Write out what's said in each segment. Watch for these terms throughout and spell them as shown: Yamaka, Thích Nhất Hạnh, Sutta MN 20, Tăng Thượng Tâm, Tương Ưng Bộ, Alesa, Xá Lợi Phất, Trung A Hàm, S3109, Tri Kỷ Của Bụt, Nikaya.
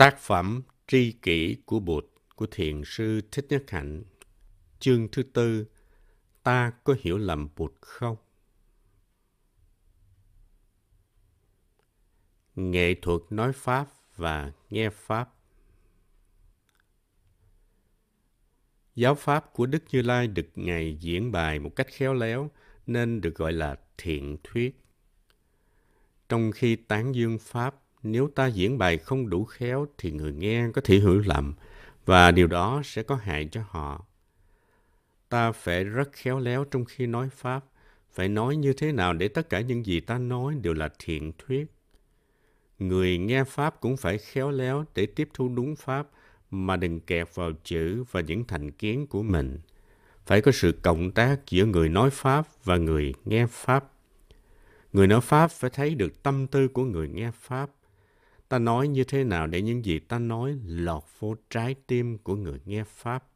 Tác phẩm Tri Kỷ Của Bụt của Thiền sư Thích Nhất Hạnh. Chương thứ tư, ta có hiểu lầm Bụt không? Nghệ thuật nói Pháp và nghe Pháp. Giáo Pháp của Đức Như Lai được Ngài diễn bài một cách khéo léo nên được gọi là thiện thuyết. Trong khi tán dương Pháp, nếu ta diễn bài không đủ khéo thì người nghe có thể hiểu lầm và điều đó sẽ có hại cho họ. Ta phải rất khéo léo trong khi nói Pháp, phải nói như thế nào để tất cả những gì ta nói đều là thiện thuyết. Người nghe Pháp cũng phải khéo léo để tiếp thu đúng Pháp mà đừng kẹp vào chữ và những thành kiến của mình. Phải có sự cộng tác giữa người nói Pháp và người nghe Pháp. Người nói Pháp phải thấy được tâm tư của người nghe Pháp. Ta nói như thế nào để những gì ta nói lọt vô trái tim của người nghe Pháp.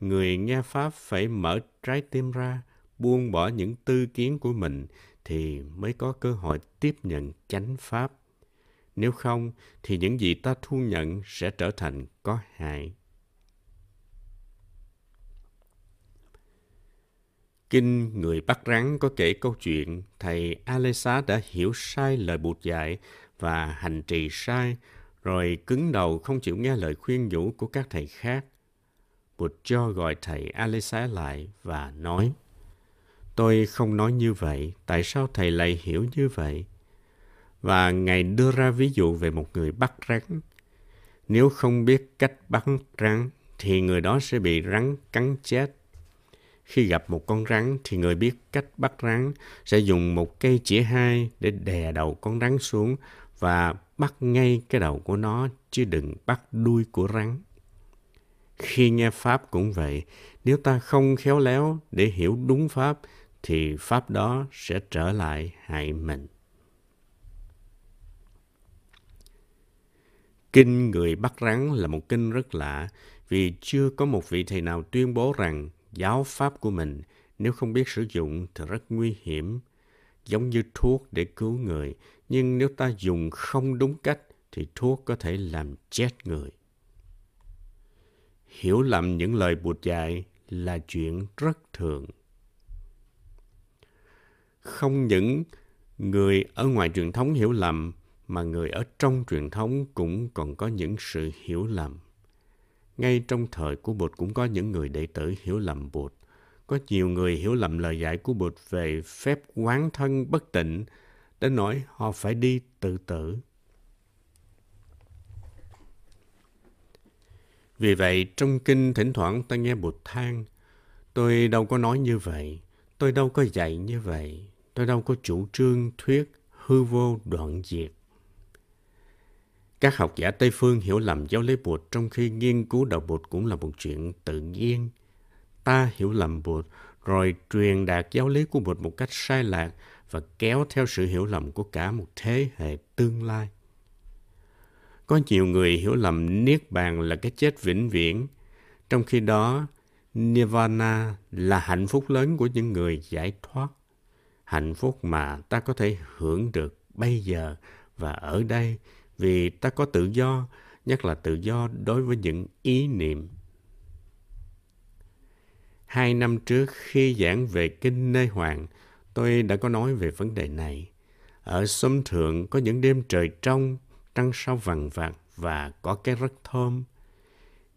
Người nghe Pháp phải mở trái tim ra, buông bỏ những tư kiến của mình thì mới có cơ hội tiếp nhận chánh Pháp. Nếu không, thì những gì ta thu nhận sẽ trở thành có hại. Kinh Người Bắt Rắn có kể câu chuyện thầy Alesa đã hiểu sai lời Bụt dạy và hành trì sai, rồi cứng đầu không chịu nghe lời khuyên nhủ của các thầy khác. Bụt cho gọi thầy Alesa lại và nói, tôi không nói như vậy, tại sao thầy lại hiểu như vậy? Và Ngài đưa ra ví dụ về một người bắt rắn. Nếu không biết cách bắt rắn, thì người đó sẽ bị rắn cắn chết. Khi gặp một con rắn, thì người biết cách bắt rắn sẽ dùng một cây chĩa hai để đè đầu con rắn xuống và bắt ngay cái đầu của nó, chứ đừng bắt đuôi của rắn. Khi nghe Pháp cũng vậy, nếu ta không khéo léo để hiểu đúng Pháp, thì Pháp đó sẽ trở lại hại mình. Kinh Người Bắt Rắn là một kinh rất lạ vì chưa có một vị thầy nào tuyên bố rằng giáo Pháp của mình nếu không biết sử dụng thì rất nguy hiểm, giống như thuốc để cứu người, nhưng nếu ta dùng không đúng cách thì thuốc có thể làm chết người. Hiểu lầm những lời Bụt dạy là chuyện rất thường. Không những người ở ngoài truyền thống hiểu lầm, mà người ở trong truyền thống cũng còn có những sự hiểu lầm. Ngay trong thời của Bụt cũng có những người đệ tử hiểu lầm Bụt. Có nhiều người hiểu lầm lời dạy của Bụt về phép quán thân bất tịnh, đến nỗi họ phải đi tự tử. Vì vậy, trong kinh thỉnh thoảng ta nghe Bụt than, tôi đâu có nói như vậy, tôi đâu có dạy như vậy, tôi đâu có chủ trương thuyết hư vô đoạn diệt. Các học giả Tây Phương hiểu lầm giáo lý Bụt trong khi nghiên cứu đạo Bụt cũng là một chuyện tự nhiên. Ta hiểu lầm Bụt rồi truyền đạt giáo lý của Bụt một cách sai lạc và kéo theo sự hiểu lầm của cả một thế hệ tương lai. Có nhiều người hiểu lầm Niết Bàn là cái chết vĩnh viễn, trong khi đó Nirvana là hạnh phúc lớn của những người giải thoát. Hạnh phúc mà ta có thể hưởng được bây giờ và ở đây, vì ta có tự do, nhất là tự do đối với những ý niệm. 2 năm trước khi giảng về Kinh Nê Hoàng, tôi đã có nói về vấn đề này. Ở xóm thượng có những đêm trời trong, trăng sao vằn vặt và có cái rất thơm.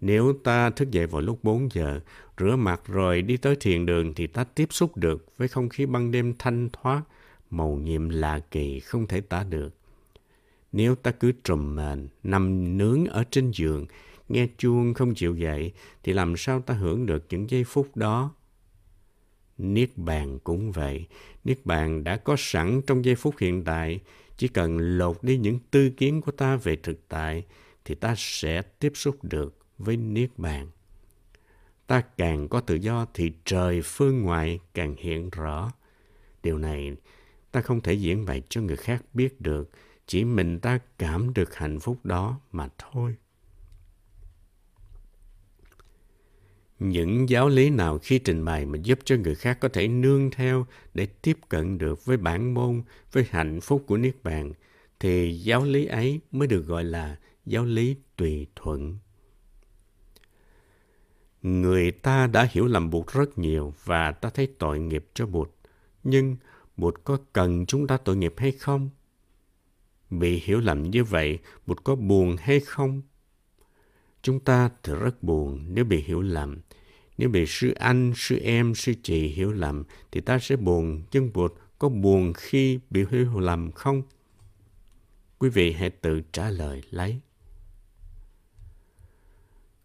Nếu ta thức dậy vào lúc 4 giờ, rửa mặt rồi đi tới thiền đường thì ta tiếp xúc được với không khí ban đêm thanh thoát, màu nhiệm lạ kỳ không thể tả được. Nếu ta cứ trùm mền, nằm nướng ở trên giường, nghe chuông không chịu dậy, thì làm sao ta hưởng được những giây phút đó? Niết Bàn cũng vậy. Niết Bàn đã có sẵn trong giây phút hiện tại. Chỉ cần lột đi những tư kiến của ta về thực tại, thì ta sẽ tiếp xúc được với Niết Bàn. Ta càng có tự do thì trời phương ngoại càng hiện rõ. Điều này ta không thể diễn bày cho người khác biết được, chỉ mình ta cảm được hạnh phúc đó mà thôi. Những giáo lý nào khi trình bày mà giúp cho người khác có thể nương theo để tiếp cận được với bản môn, với hạnh phúc của Niết Bàn, thì giáo lý ấy mới được gọi là giáo lý tùy thuận. Người ta đã hiểu lầm Bụt rất nhiều và ta thấy tội nghiệp cho Bụt. Nhưng Bụt có cần chúng ta tội nghiệp hay không? Bị hiểu lầm như vậy, Bụt có buồn hay không? Chúng ta thì rất buồn nếu bị hiểu lầm. Nếu bị sư anh, sư em, sư chị hiểu lầm thì ta sẽ buồn. Nhưng Bụt có buồn khi bị hiểu lầm không? Quý vị hãy tự trả lời lấy.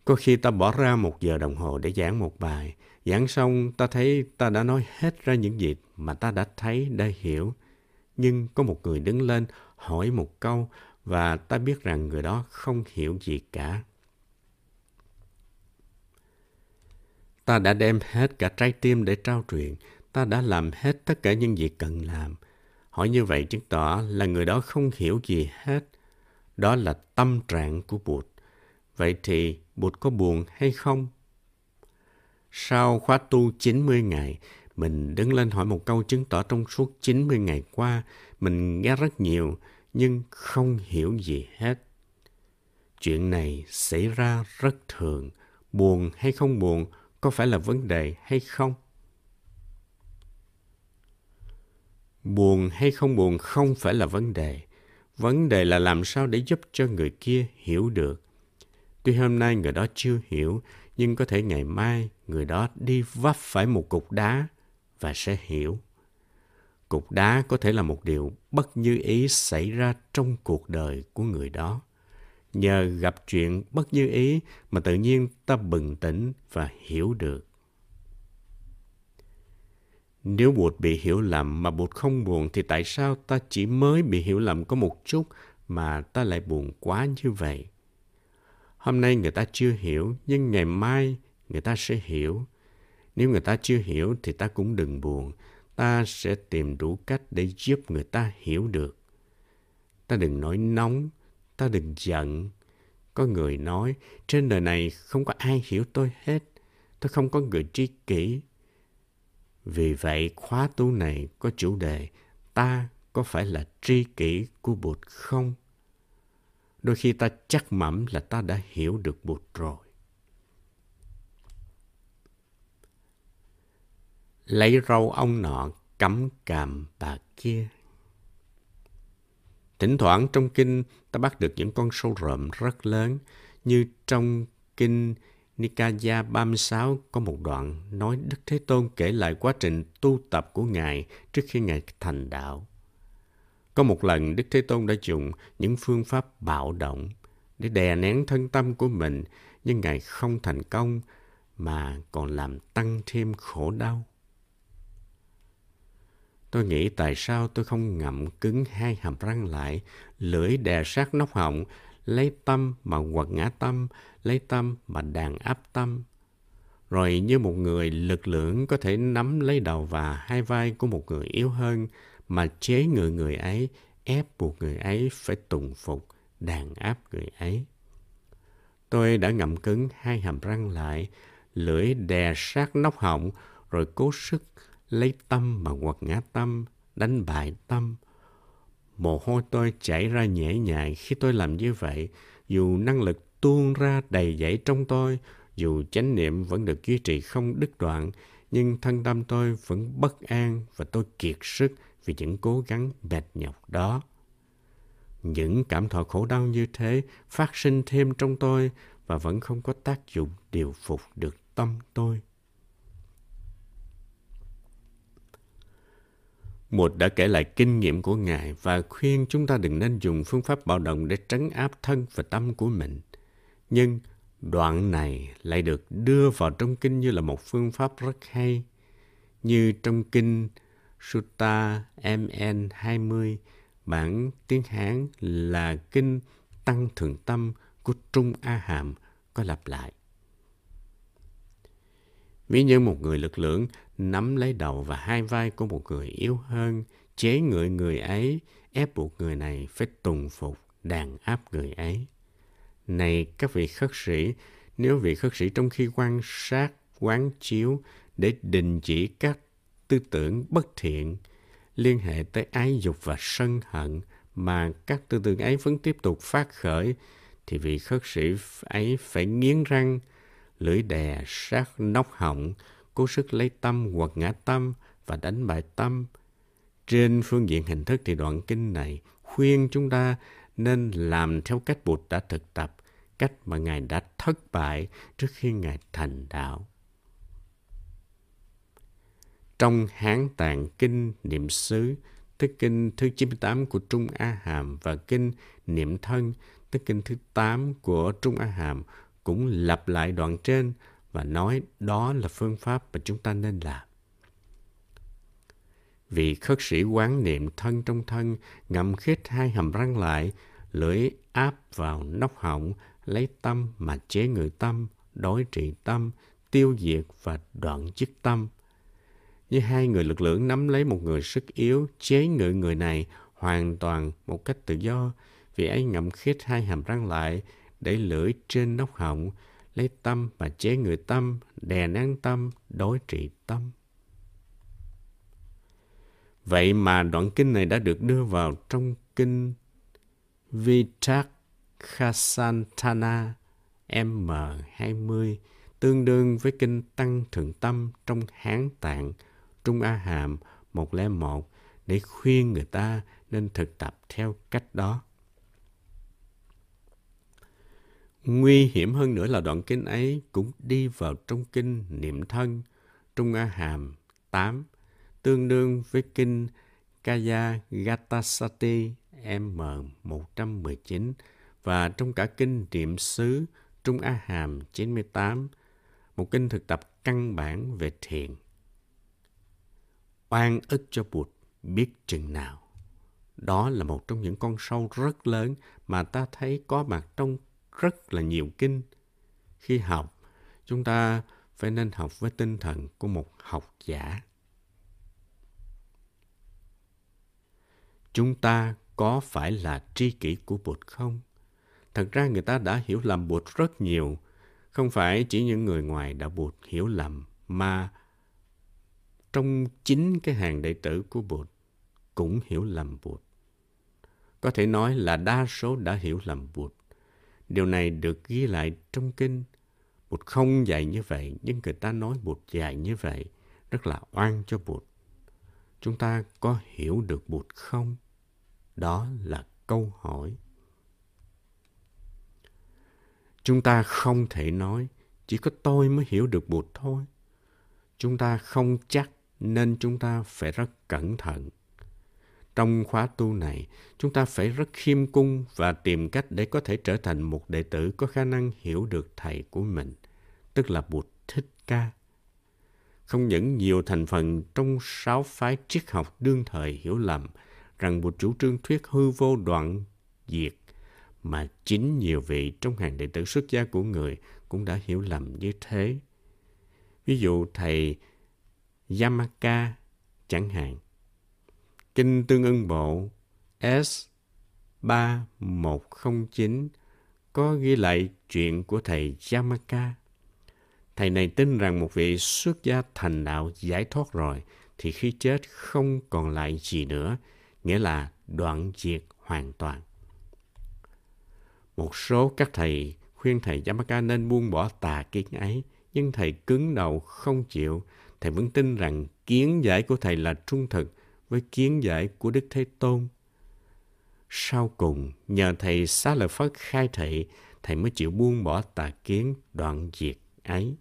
Có khi ta bỏ ra 1 giờ đồng hồ để giảng một bài. Giảng xong ta thấy ta đã nói hết ra những gì mà ta đã thấy, đã hiểu. Nhưng có một người đứng lên hỏi một câu và ta biết rằng người đó không hiểu gì cả. Ta đã đem hết cả trái tim để trao truyền. Ta đã làm hết tất cả những gì cần làm. Hỏi như vậy chứng tỏ là người đó không hiểu gì hết. Đó là tâm trạng của Bụt. Vậy thì Bụt có buồn hay không? Sau khóa tu 90 ngày, mình đứng lên hỏi một câu chứng tỏ trong suốt 90 ngày qua, mình nghe rất nhiều nhưng không hiểu gì hết. Chuyện này xảy ra rất thường. Buồn hay không buồn có phải là vấn đề hay không? Buồn hay không buồn không phải là vấn đề. Vấn đề là làm sao để giúp cho người kia hiểu được. Tuy hôm nay người đó chưa hiểu, nhưng có thể ngày mai người đó đi vấp phải một cục đá và sẽ hiểu. Cục đá có thể là một điều bất như ý xảy ra trong cuộc đời của người đó. Nhờ gặp chuyện bất như ý mà tự nhiên ta bừng tỉnh và hiểu được. Nếu Bụt bị hiểu lầm mà Bụt không buồn thì tại sao ta chỉ mới bị hiểu lầm có một chút mà ta lại buồn quá như vậy? Hôm nay người ta chưa hiểu, nhưng ngày mai người ta sẽ hiểu. Nếu người ta chưa hiểu thì ta cũng đừng buồn. Ta sẽ tìm đủ cách để giúp người ta hiểu được. Ta đừng nổi nóng, ta đừng giận. Có người nói, trên đời này không có ai hiểu tôi hết. Tôi không có người tri kỷ. Vì vậy, khóa tu này có chủ đề, ta có phải là tri kỷ của Bụt không? Đôi khi ta chắc mẩm là ta đã hiểu được Bụt rồi. Lấy râu ông nọ cắm càm bà kia. Thỉnh thoảng trong kinh ta bắt được những con sâu rộm rất lớn, như trong kinh Nikaya 36 có một đoạn nói Đức Thế Tôn kể lại quá trình tu tập của Ngài trước khi Ngài thành đạo. Có một lần Đức Thế Tôn đã dùng những phương pháp bạo động để đè nén thân tâm của mình, nhưng Ngài không thành công mà còn làm tăng thêm khổ đau. Tôi nghĩ tại sao tôi không ngậm cứng 2 hàm răng lại, lưỡi đè sát nóc họng, lấy tâm mà quật ngã tâm, lấy tâm mà đàn áp tâm. Rồi như một người lực lưỡng có thể nắm lấy đầu và 2 vai của một người yếu hơn, mà chế ngự người ấy, ép buộc người ấy phải tùng phục, đàn áp người ấy. Tôi đã ngậm cứng 2 hàm răng lại, lưỡi đè sát nóc họng, rồi cố sức lấy tâm mà quật ngã tâm, đánh bại tâm. Mồ hôi tôi chảy ra nhễ nhại khi tôi làm như vậy, dù năng lực tuôn ra đầy dẫy trong tôi, dù chánh niệm vẫn được duy trì không đứt đoạn, nhưng thân tâm tôi vẫn bất an và tôi kiệt sức vì những cố gắng mệt nhọc đó. Những cảm thọ khổ đau như thế phát sinh thêm trong tôi và vẫn không có tác dụng điều phục được tâm tôi. Bụt đã kể lại kinh nghiệm của Ngài và khuyên chúng ta đừng nên dùng phương pháp bạo động để trấn áp thân và tâm của mình. Nhưng đoạn này lại được đưa vào trong kinh như là một phương pháp rất hay. Như trong kinh Sutta MN 20, bản tiếng Hán là kinh Tăng Thượng Tâm của Trung A Hàm có lặp lại. Ví như một người lực lưỡng nắm lấy đầu và 2 vai của một người yếu hơn, chế ngự người ấy, ép buộc người này phải tùng phục, đàn áp người ấy. Này các vị khất sĩ, nếu vị khất sĩ trong khi quan sát, quán chiếu để đình chỉ các tư tưởng bất thiện liên hệ tới ái dục và sân hận mà các tư tưởng ấy vẫn tiếp tục phát khởi, thì vị khất sĩ ấy phải nghiến răng, lưỡi đè sát nóc họng, cố sức lấy tâm hoặc ngã tâm và đánh bại tâm. Trên phương diện hình thức thì đoạn kinh này khuyên chúng ta nên làm theo cách Bụt đã thực tập, cách mà Ngài đã thất bại trước khi Ngài thành đạo. Trong Hán Tạng Kinh Niệm Xứ, tức kinh thứ 98 của Trung A Hàm, và kinh Niệm Thân, tức kinh thứ 8 của Trung A Hàm, cũng lặp lại đoạn trên và nói đó là phương pháp mà chúng ta nên làm. Vị khất sĩ quán niệm thân trong thân, ngậm khít hai hàm răng lại, lưỡi áp vào nóc họng, lấy tâm mà chế ngự tâm, đối trị tâm, tiêu diệt và đoạn dứt tâm. Như hai người lực lưỡng nắm lấy một người sức yếu, chế ngự người này hoàn toàn một cách tự do. Vị ấy ngậm khít hai hàm răng lại, để lưỡi trên nóc họng, lấy tâm mà chế ngự tâm, đè nén tâm, đối trị tâm. Vậy mà đoạn kinh này đã được đưa vào trong kinh Vitakkhasantana MN 20, tương đương với kinh Tăng Thượng Tâm trong Hán Tạng Trung A Hàm 101, để khuyên người ta nên thực tập theo cách đó. Nguy hiểm hơn nữa là đoạn kinh ấy cũng đi vào trong kinh Niệm Thân Trung A Hàm 8, tương đương với kinh Kaya Gattasati MN 119 và trong cả kinh Niệm Xứ Trung A Hàm 98, một kinh thực tập căn bản về thiền. Oan ức cho Bụt biết chừng nào. Đó là một trong những con sâu rất lớn mà ta thấy có mặt trong rất là nhiều kinh. Khi học, chúng ta phải nên học với tinh thần của một học giả. Chúng ta có phải là tri kỷ của Bụt không? Thật ra người ta đã hiểu lầm Bụt rất nhiều. Không phải chỉ những người ngoài đã Bụt hiểu lầm, mà trong chính cái hàng đệ tử của Bụt cũng hiểu lầm Bụt. Có thể nói là đa số đã hiểu lầm Bụt. Điều này được ghi lại trong kinh. Bụt không dạy như vậy, nhưng người ta nói Bụt dạy như vậy, rất là oan cho Bụt. Chúng ta có hiểu được Bụt không? Đó là câu hỏi. Chúng ta không thể nói, chỉ có tôi mới hiểu được Bụt thôi. Chúng ta không chắc, nên chúng ta phải rất cẩn thận. Trong khóa tu này, chúng ta phải rất khiêm cung và tìm cách để có thể trở thành một đệ tử có khả năng hiểu được thầy của mình, tức là Bụt Thích Ca. Không những nhiều thành phần trong 6 phái triết học đương thời hiểu lầm rằng Bụt chủ trương thuyết hư vô đoạn diệt, mà chính nhiều vị trong hàng đệ tử xuất gia của người cũng đã hiểu lầm như thế. Ví dụ thầy Yamaka chẳng hạn. Kinh Tương Ưng Bộ S3109 có ghi lại chuyện của thầy Yamaka. Thầy này tin rằng một vị xuất gia thành đạo giải thoát rồi thì khi chết không còn lại gì nữa, nghĩa là đoạn diệt hoàn toàn. Một số các thầy khuyên thầy Yamaka nên buông bỏ tà kiến ấy, nhưng thầy cứng đầu không chịu. Thầy vẫn tin rằng kiến giải của thầy là trung thực với kiến giải của Đức Thế Tôn. Sau cùng, nhờ thầy Xá Lợi Phất khai thị, thầy mới chịu buông bỏ tà kiến đoạn diệt ấy.